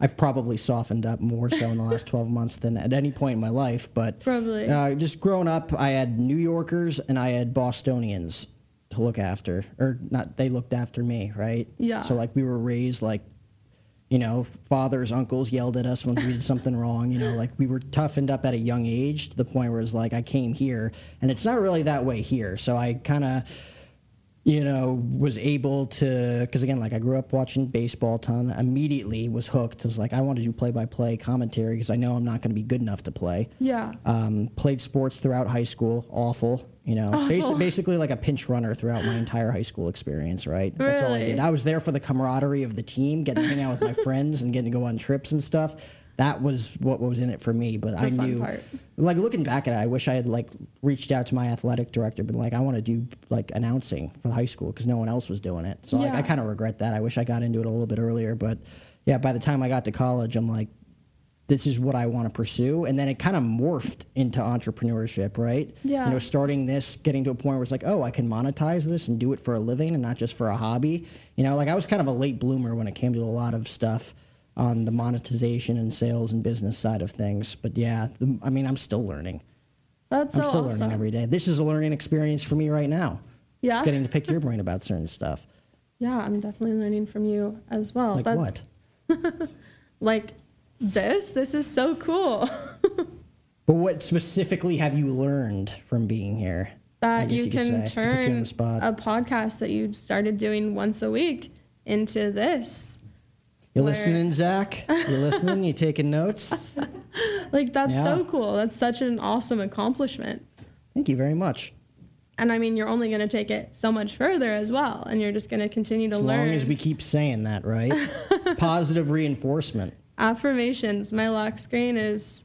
I've probably softened up more so in the last twelve months than at any point in my life. But probably. Uh, just growing up, I had New Yorkers and I had Bostonians to look after. Or not, they looked after me, right? Yeah. So, like, we were raised, like, you know, fathers, uncles yelled at us when we did something wrong. You know, like, we were toughened up at a young age to the point where it's like I came here, and it's not really that way here. So I kind of... you know, was able to, because again, like I grew up watching baseball a ton, immediately was hooked. I was like, I want to do play-by-play commentary because I know I'm not going to be good enough to play. Yeah. Um, played sports throughout high school, awful, you know, awful. Basi- basically like a pinch runner throughout my entire high school experience, right? Really? That's all I did. I was there for the camaraderie of the team, getting to hang out with my friends and getting to go on trips and stuff. That was what was in it for me, but the I knew, part. Like, looking back at it, I wish I had, like, reached out to my athletic director, been like, I want to do, like, announcing for high school because no one else was doing it. So, yeah. like, I kind of regret that. I wish I got into it a little bit earlier, but, yeah, by the time I got to college, I'm like, this is what I want to pursue, and then it kind of morphed into entrepreneurship, right? Yeah. You know, starting this, getting to a point where it's like, oh, I can monetize this and do it for a living and not just for a hobby. You know, like, I was kind of a late bloomer when it came to a lot of stuff on the monetization and sales and business side of things. But yeah, the, I mean, I'm still learning. That's so awesome. I'm still awesome. learning every day. This is a learning experience for me right now. Yeah. It's getting to pick your brain about certain stuff. Yeah, I'm definitely learning from you as well. Like That's, what? Like this? This is so cool. But what specifically have you learned from being here? That you, you can turn you a podcast that you started doing once a week into this. You listening, Zach? You listening? You taking notes? Like, that's yeah. so cool. That's such an awesome accomplishment. Thank you very much. And, I mean, you're only going to take it so much further as well, and you're just going to continue to as learn. As long as we keep saying that, right? Positive reinforcement. Affirmations. My lock screen is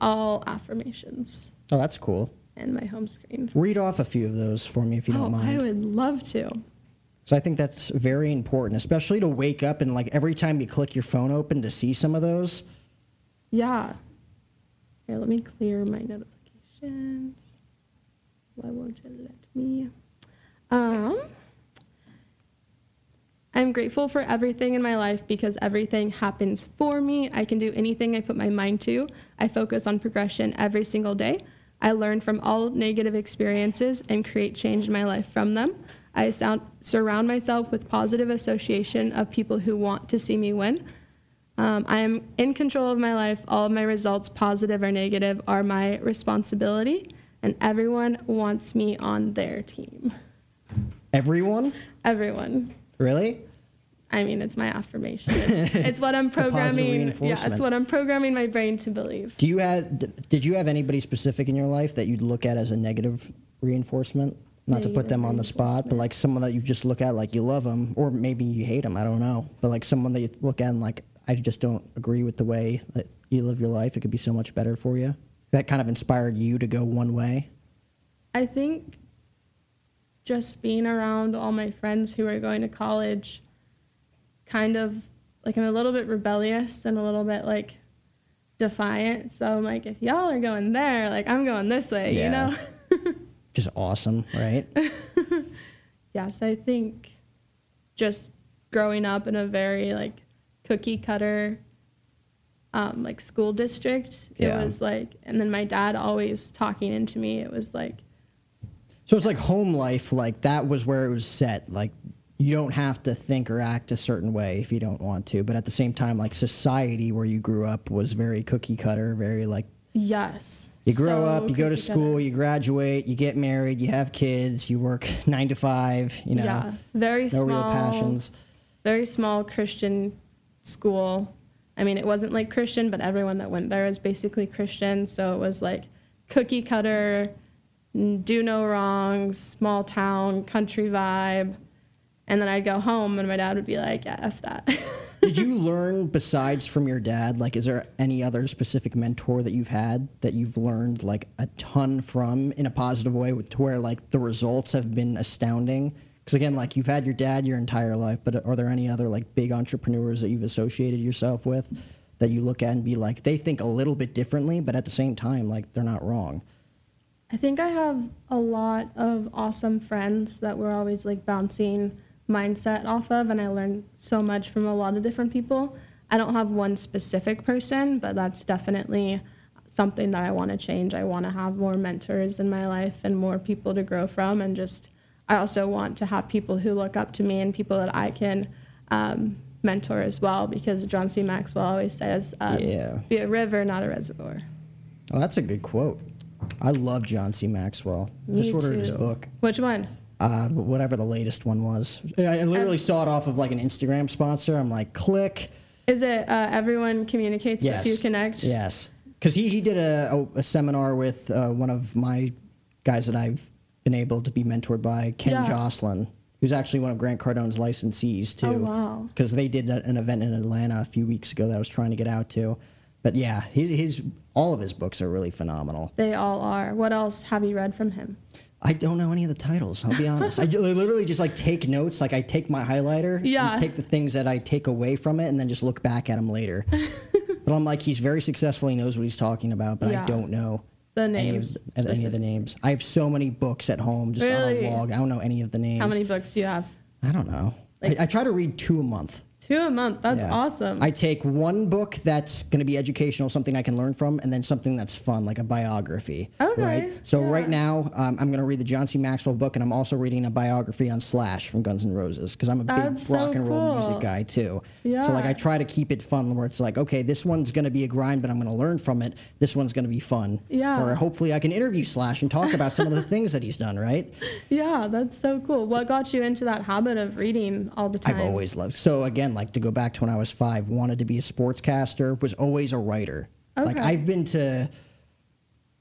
all affirmations. Oh, that's cool. And my home screen. Read off a few of those for me if you oh, don't mind. I would love to. So I think that's very important, especially to wake up and, like, every time you click your phone open to see some of those. Yeah. Here, let me clear my notifications. Why won't it let me? Um, I'm grateful for everything in my life because everything happens for me. I can do anything I put my mind to. I focus on progression every single day. I learn from all negative experiences and create change in my life from them. I sound, surround myself with positive association of people who want to see me win. Um, I am in control of my life. All of my results, positive or negative, are my responsibility, and everyone wants me on their team. Everyone? Everyone. Really? I mean, it's my affirmation. It's, it's what I'm programming. Yeah, it's what I'm programming my brain to believe. Do you have? Did you have anybody specific in your life that you'd look at as a negative reinforcement? Not to put them on the spot, but, like, someone that you just look at, like, you love them, or maybe you hate them, I don't know. But, like, someone that you look at and, like, I just don't agree with the way that you live your life. It could be so much better for you. That kind of inspired you to go one way? I think just being around all my friends who are going to college, kind of, like, I'm a little bit rebellious and a little bit, like, defiant. So I'm like, if y'all are going there, like, I'm going this way, yeah. you know? Just awesome, right? Yes, I think just growing up in a very, like, cookie-cutter, um, like, school district, yeah. it was like, and then my dad always talking into me, it was like. So it's like home life, like, that was where it was set, like, you don't have to think or act a certain way if you don't want to. But at the same time, like, society where you grew up was very cookie cutter, very like. Yes. You grow so up, you go to school, cutter. You graduate, you get married, you have kids, you work nine to five, you know. Yeah, very no small. No real passions. Very small Christian school. I mean, it wasn't like Christian, but everyone that went there was basically Christian. So it was like cookie cutter, do no wrong, small town, country vibe. And then I'd go home, and my dad would be like, yeah, F that. Did you learn, besides from your dad, like, is there any other specific mentor that you've had that you've learned, like, a ton from in a positive way to where, like, the results have been astounding? Because, again, like, you've had your dad your entire life, but are there any other, like, big entrepreneurs that you've associated yourself with that you look at and be like, they think a little bit differently, but at the same time, like, they're not wrong? I think I have a lot of awesome friends that were always, like, bouncing mindset off of, and I learned so much from a lot of different people. I don't have one specific person, but that's definitely something that I want to change. I want to have more mentors in my life and more people to grow from, and just I also want to have people who look up to me and people that I can um, mentor as well, because John C. Maxwell always says um, yeah. be a river, not a reservoir. Oh, that's a good quote. I love John C. Maxwell. Me just ordered too. His book. Which one? Uh, whatever the latest one was. I literally um, saw it off of, like, an Instagram sponsor. I'm like, click. Is it uh, Everyone Communicates yes. But Few Connect? Yes. Because he, he did a, a, a seminar with uh, one of my guys that I've been able to be mentored by, Ken yeah. Jocelyn, who's actually one of Grant Cardone's licensees, too. Oh, wow. Because they did a, an event in Atlanta a few weeks ago that I was trying to get out to. But, yeah, his, his all of his books are really phenomenal. They all are. What else have you read from him? I don't know any of the titles, I'll be honest. I literally just, like, take notes. Like, I take my highlighter yeah. and take the things that I take away from it and then just look back at them later. But I'm like, he's very successful. He knows what he's talking about, but yeah. I don't know the names, any of, any of the names. I have so many books at home just really? on a log. I don't know any of the names. How many books do you have? I don't know. Like, I, I try to read two a month. Two a month. That's yeah. awesome. I take one book that's going to be educational, something I can learn from, and then something that's fun, like a biography. Okay. Right? So yeah. right now, um, I'm going to read the John C. Maxwell book, and I'm also reading a biography on Slash from Guns N' Roses, because I'm a big that's rock so and roll cool. music guy, too. Yeah. So, like, I try to keep it fun, where it's like, okay, this one's going to be a grind, but I'm going to learn from it. This one's going to be fun. Yeah. Or hopefully I can interview Slash and talk about some of the things that he's done, right? Yeah, that's so cool. What got you into that habit of reading all the time? I've always loved. So, again, like, to go back to when I was five, wanted to be a sportscaster, was always a writer. Okay. Like, I've been to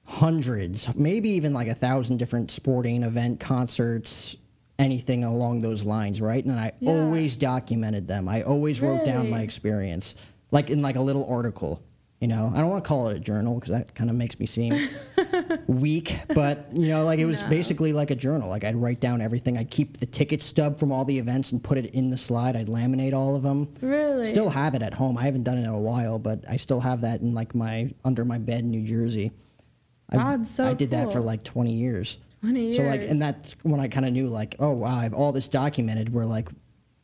hundreds, maybe even like a thousand different sporting event, concerts, anything along those lines, right? And I yeah. always documented them. I always really? wrote down my experience, like, in, like, a little article. You know, I don't want to call it a journal because that kind of makes me seem weak. But, you know, like, it was no. basically like a journal. Like, I'd write down everything. I'd keep the ticket stub from all the events and put it in the slide. I'd laminate all of them. Really? Still have it at home. I haven't done it in a while, but I still have that in, like, my under my bed in New Jersey. I, God, so I did cool. that for, like, twenty years. twenty years. So, like, and that's when I kind of knew, like, oh, wow, I have all this documented where, like,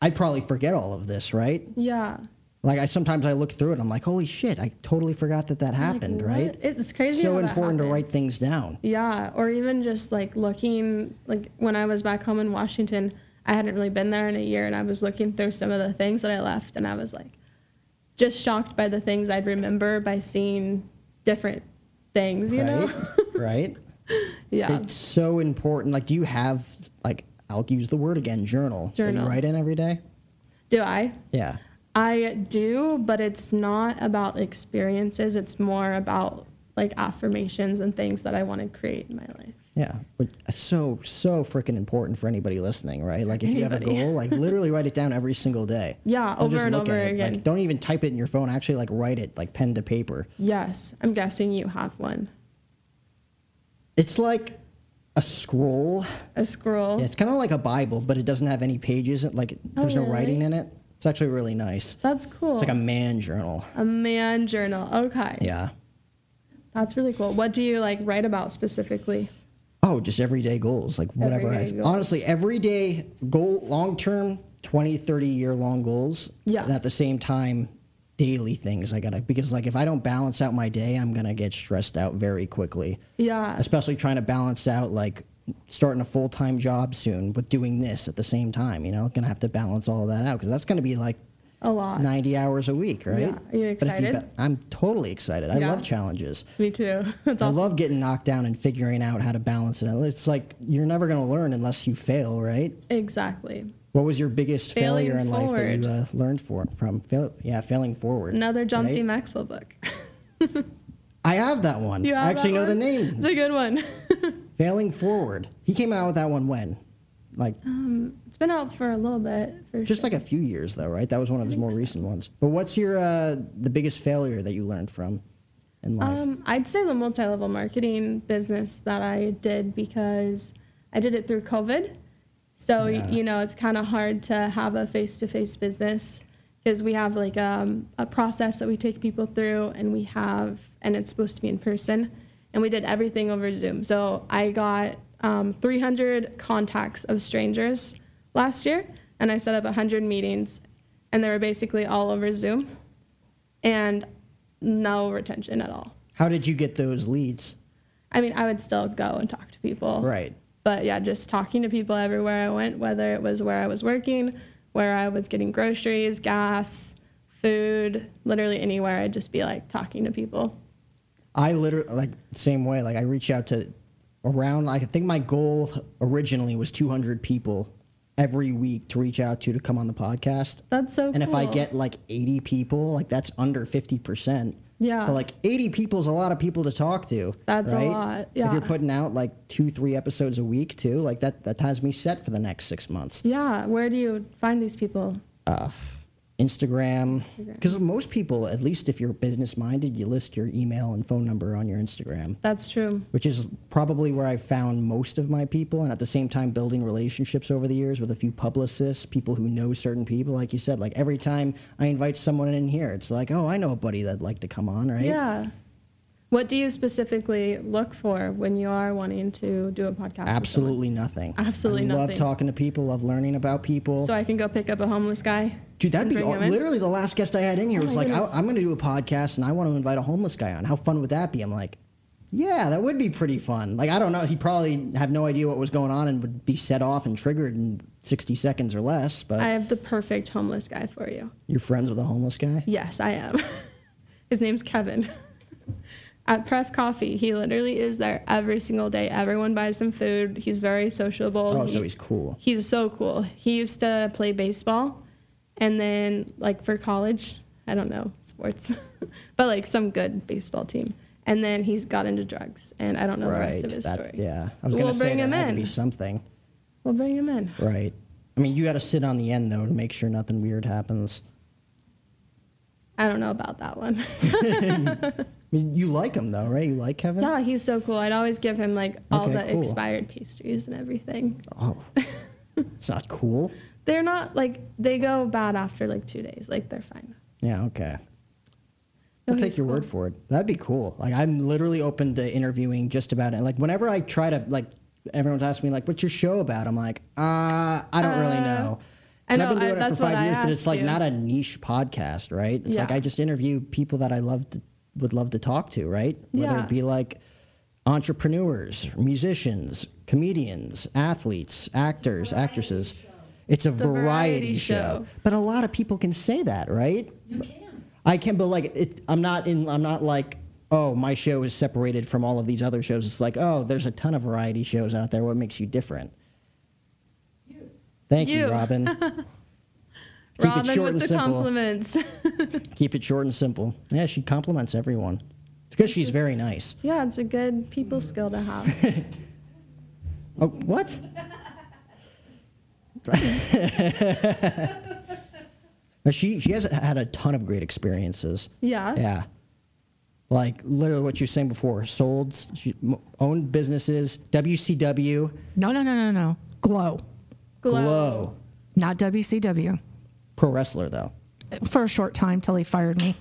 I'd probably forget all of this, right? Yeah. Like, I sometimes I look through it and I'm like, holy shit, I totally forgot that that happened, like, right? It's crazy. So how that important happens. To write things down. Yeah, or even just, like, looking, like, when I was back home in Washington, I hadn't really been there in a year, and I was looking through some of the things that I left, and I was, like, just shocked by the things I'd remember by seeing different things, you right? know? Right? Yeah. It's so important. Like, do you have, like, I'll use the word again, journal. Journal. Do you write in every day? Do I? Yeah. I do, but it's not about experiences. It's more about, like, affirmations and things that I want to create in my life. Yeah. So, so freaking important for anybody listening, right? Like, if anybody. You have a goal, like, literally write it down every single day. Yeah, over and over again. Like, don't even type it in your phone. Actually, like, write it, like, pen to paper. Yes. I'm guessing you have one. It's like a scroll. A scroll. Yeah, it's kind of like a Bible, but it doesn't have any pages. Like, there's oh, really? no writing in it. It's actually really nice. That's cool. It's like a man journal. A man journal. Okay. Yeah. That's really cool. What do you like write about specifically? Oh, just everyday goals, like whatever. I've, goals. Honestly, everyday goal, long-term, twenty, thirty year long goals. Yeah. And at the same time, daily things I gotta, because like if I don't balance out my day, I'm gonna get stressed out very quickly. Yeah. Especially trying to balance out like starting a full-time job soon with doing this at the same time, you know, gonna have to balance all of that out because that's gonna be like a lot. ninety hours a week, right? Yeah. Are you excited? But if you, I'm totally excited. I yeah. love challenges. Me too. That's I awesome. love getting knocked down and figuring out how to balance it. It's like you're never going to learn unless you fail, right? Exactly. What was your biggest failing failure in forward. life that you uh, learned for, from? Fail, yeah, failing forward. Another John right? C. Maxwell book. I have that one. You have I actually know one? the name. It's a good one. Failing Forward. He came out with that one when? Like... Um, It's been out for a little bit. For Just sure. like a few years, though, right? That was one of his more so. recent ones. But what's your uh, the biggest failure that you learned from in life? Um, I'd say the multi-level marketing business that I did because I did it through COVID. So, yeah. you know, it's kind of hard to have a face-to-face business because we have, like, um, a process that we take people through, and we have, and it's supposed to be in person. And we did everything over Zoom. So I got um, three hundred contacts of strangers last year, and I set up one hundred meetings, and they were basically all over Zoom, and no retention at all. How did you get those leads? I mean, I would still go and talk to people. Right. But, yeah, just talking to people everywhere I went, whether it was where I was working, where I was getting groceries, gas, food, literally anywhere, I'd just be, like, talking to people. I literally, like, same way. Like, I reach out to around, like, I think my goal originally was two hundred people every week to reach out to to come on the podcast. That's so and cool. And if I get like eighty people, like that's under fifty percent. Yeah. But like eighty people is a lot of people to talk to. That's right? a lot. Yeah. If you're putting out like two, three episodes a week too, like that, that has me set for the next six months. Yeah. Where do you find these people? Uh, Instagram. Because most people, at least if you're business minded, you list your email and phone number on your Instagram. That's true. Which is probably where I found most of my people, and at the same time building relationships over the years with a few publicists, people who know certain people. Like you said, like every time I invite someone in here, it's like, oh, I know a buddy that'd like to come on, right? Yeah. What do you specifically look for when you are wanting to do a podcast? Absolutely nothing. Absolutely I nothing. I love talking to people, love learning about people. So I can go pick up a homeless guy? Dude, that'd be all, literally the last guest I had in here oh was like, I, I'm going to do a podcast and I want to invite a homeless guy on. How fun would that be? I'm like, yeah, that would be pretty fun. Like, I don't know. He'd probably have no idea what was going on and would be set off and triggered in sixty seconds or less. But I have the perfect homeless guy for you. You're friends with a homeless guy? Yes, I am. His name's Kevin. At Press Coffee, he literally is there every single day. Everyone buys him food. He's very sociable. Oh, he, so he's cool. He's so cool. He used to play baseball, and then, like, for college, I don't know, sports, but, like, some good baseball team. And then he's got into drugs, and I don't know right, the rest of his story. Yeah. I was going we'll to say there had in. to be something. We'll bring him in. Right. I mean, you got to sit on the end, though, to make sure nothing weird happens. I don't know about that one. I mean, you like him, though, right? You like Kevin? Yeah, he's so cool. I'd always give him, like, all okay, the cool. expired pastries and everything. Oh, it's not cool? They're not, like, they go bad after, like, two days. Like, they're fine. Yeah, okay. No, I'll take your cool. word for it. That'd be cool. Like, I'm literally open to interviewing just about it. Like, whenever I try to, like, everyone's asking me, like, what's your show about? I'm like, uh, I don't uh, really know. I know, I've been doing I, it for five years, but it's like you. not a niche podcast, right? It's yeah. like I just interview people that I love to, would love to talk to, right? Whether yeah. it be like entrepreneurs, musicians, comedians, athletes, actors, it's actresses. Show. It's a it's variety, variety show. show. But a lot of people can say that, right? You can. I can, but like it, I'm not in. I'm not like, oh, my show is separated from all of these other shows. It's like, oh, there's a ton of variety shows out there. What makes you different? Thank you, you Robin. Keep Robin it short with and the simple. compliments. Keep it short and simple. Yeah, she compliments everyone. It's because she's very nice. Yeah, it's a good people skill to have. Oh, what? she she has had a ton of great experiences. Yeah. Yeah. Like, literally what you were saying before. Sold, she owned businesses, W C W. No, no, no, no, no. Glow. Glow. Glow. Not W C W. pro wrestler, though. For a short time, till he fired me.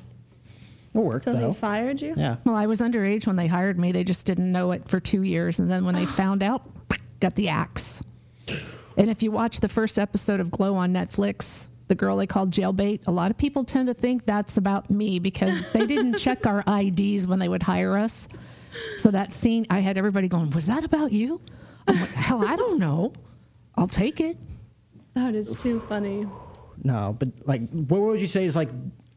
It worked, so though. They fired you? Yeah. Well, I was underage when they hired me. They just didn't know it for two years. And then when they found out, got the axe. And if you watch the first episode of Glow on Netflix, the girl they called Jailbait, a lot of people tend to think that's about me because they didn't check our I Ds when they would hire us. So that scene, I had everybody going, was that about you? I'm like, hell, I don't know. I'll take it. That is too funny. No, but like, what would you say is like,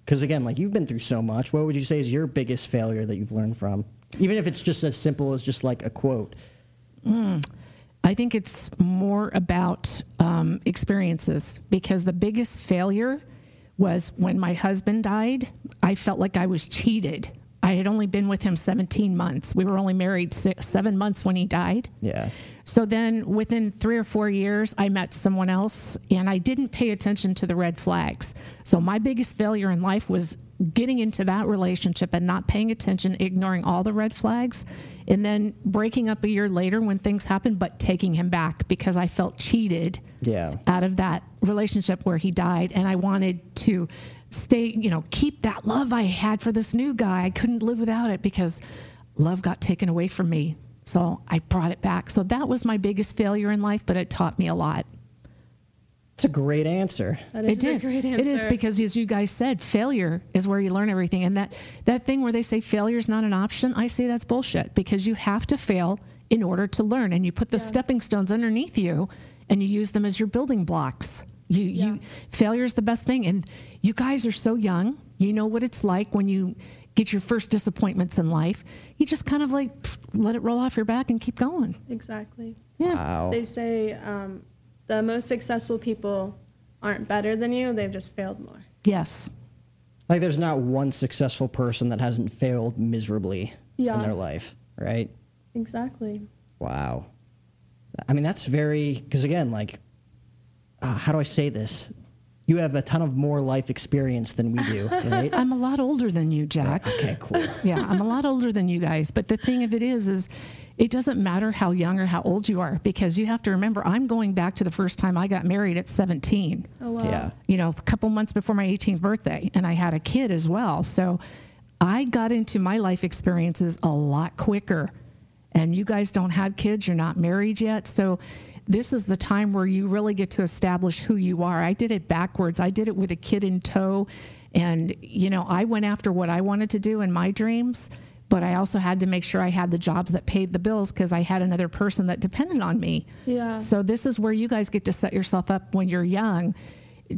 because again, like you've been through so much, what would you say is your biggest failure that you've learned from? Even if it's just as simple as just like a quote. Mm. I think it's more about um, experiences, because the biggest failure was when my husband died. I felt like I was cheated. I had only been with him seventeen months. We were only married six, seven months when he died. Yeah. So then within three or four years, I met someone else, and I didn't pay attention to the red flags. So my biggest failure in life was getting into that relationship and not paying attention, ignoring all the red flags, and then breaking up a year later when things happened, but taking him back because I felt cheated yeah. out of that relationship where he died, and I wanted to stay, you know, keep that love I had for this new guy. I couldn't live without it because love got taken away from me. So I brought it back. So that was my biggest failure in life, but it taught me a lot. It's a great answer. That is it did. a great answer. It is, because as you guys said, failure is where you learn everything. And that, that thing where they say failure is not an option, I say that's bullshit, because you have to fail in order to learn. And you put the yeah. stepping stones underneath you and you use them as your building blocks. You, yeah. you, failure is the best thing. And you guys are so young. You know what it's like when you get your first disappointments in life. You just kind of like pff, let it roll off your back and keep going. Exactly. Yeah. Wow. They say um, the most successful people aren't better than you. They've just failed more. Yes. Like there's not one successful person that hasn't failed miserably yeah. in their life, right? Exactly. Wow. I mean, that's very, because again, like, Uh, how do I say this? You have a ton of more life experience than we do, right? I'm a lot older than you, Jack. Okay, cool. Yeah, I'm a lot older than you guys. But the thing of it is, is it doesn't matter how young or how old you are, because you have to remember, I'm going back to the first time I got married at seventeen. Oh, wow. Yeah. You know, a couple months before my eighteenth birthday, and I had a kid as well. So I got into my life experiences a lot quicker. And you guys don't have kids. You're not married yet. So this is the time where you really get to establish who you are. I did it backwards. I did it with a kid in tow. And, you know, I went after what I wanted to do in my dreams, but I also had to make sure I had the jobs that paid the bills because I had another person that depended on me. Yeah. So this is where you guys get to set yourself up when you're young.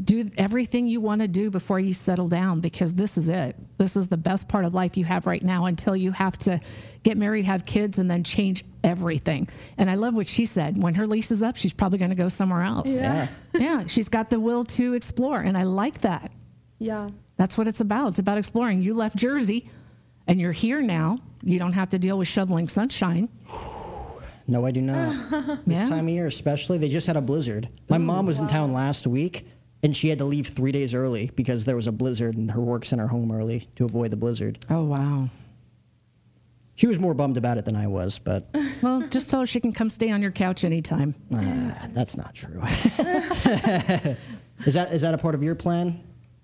Do everything you want to do before you settle down, because this is it. This is the best part of life you have right now until you have to get married, have kids, and then change everything. And I love what she said. When her lease is up, she's probably going to go somewhere else. Yeah. Yeah. She's got the will to explore. And I like that. Yeah. That's what it's about. It's about exploring. You left Jersey and you're here now. You don't have to deal with shoveling sunshine. No, I do not. This yeah. time of year, especially, they just had a blizzard. My Ooh, mom was wow. in town last week. And she had to leave three days early because there was a blizzard and her work sent her home early to avoid the blizzard. Oh, wow. She was more bummed about it than I was, but... Well, just tell her she can come stay on your couch anytime. Uh, that's not true. Is that is that a part of your plan?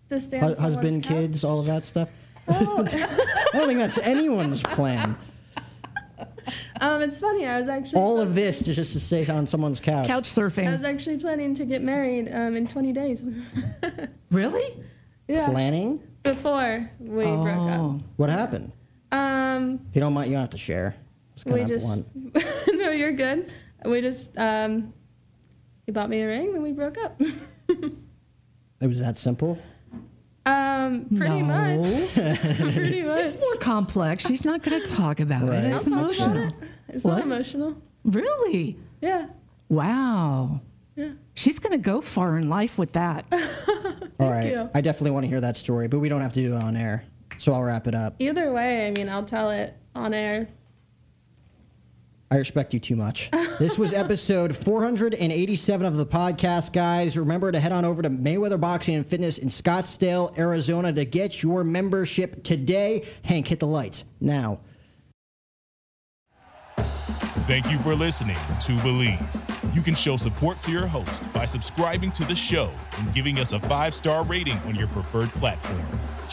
To stay on H- Husband, kids, couch? All of that stuff? Oh. I don't think that's anyone's plan. Um, it's funny, I was actually... All of this to just to stay on someone's couch. Couch surfing. I was actually planning to get married um, in twenty days. Really? Yeah. Planning? Before we oh. broke up. What happened? Um, if you don't mind, you don't have to share. It's kind we of just... blunt. No, you're good. We just... Um, he bought me a ring, then we broke up. It was that simple? Um, pretty no. much. Pretty much. It's more complex. She's not going to talk about right. it. It's I'll emotional. It. It's what? Not emotional. Really? Yeah. Wow. Yeah. She's going to go far in life with that. All right. You. I definitely want to hear that story, but we don't have to do it on air. So I'll wrap it up. Either way, I mean, I'll tell it on air. I respect you too much. This was episode four hundred eighty-seven of the podcast, guys. Remember to head on over to Mayweather Boxing and Fitness in Scottsdale, Arizona to get your membership today. Hank, hit the lights now. Thank you for listening to Believe. You can show support to your host by subscribing to the show and giving us a five-star rating on your preferred platform.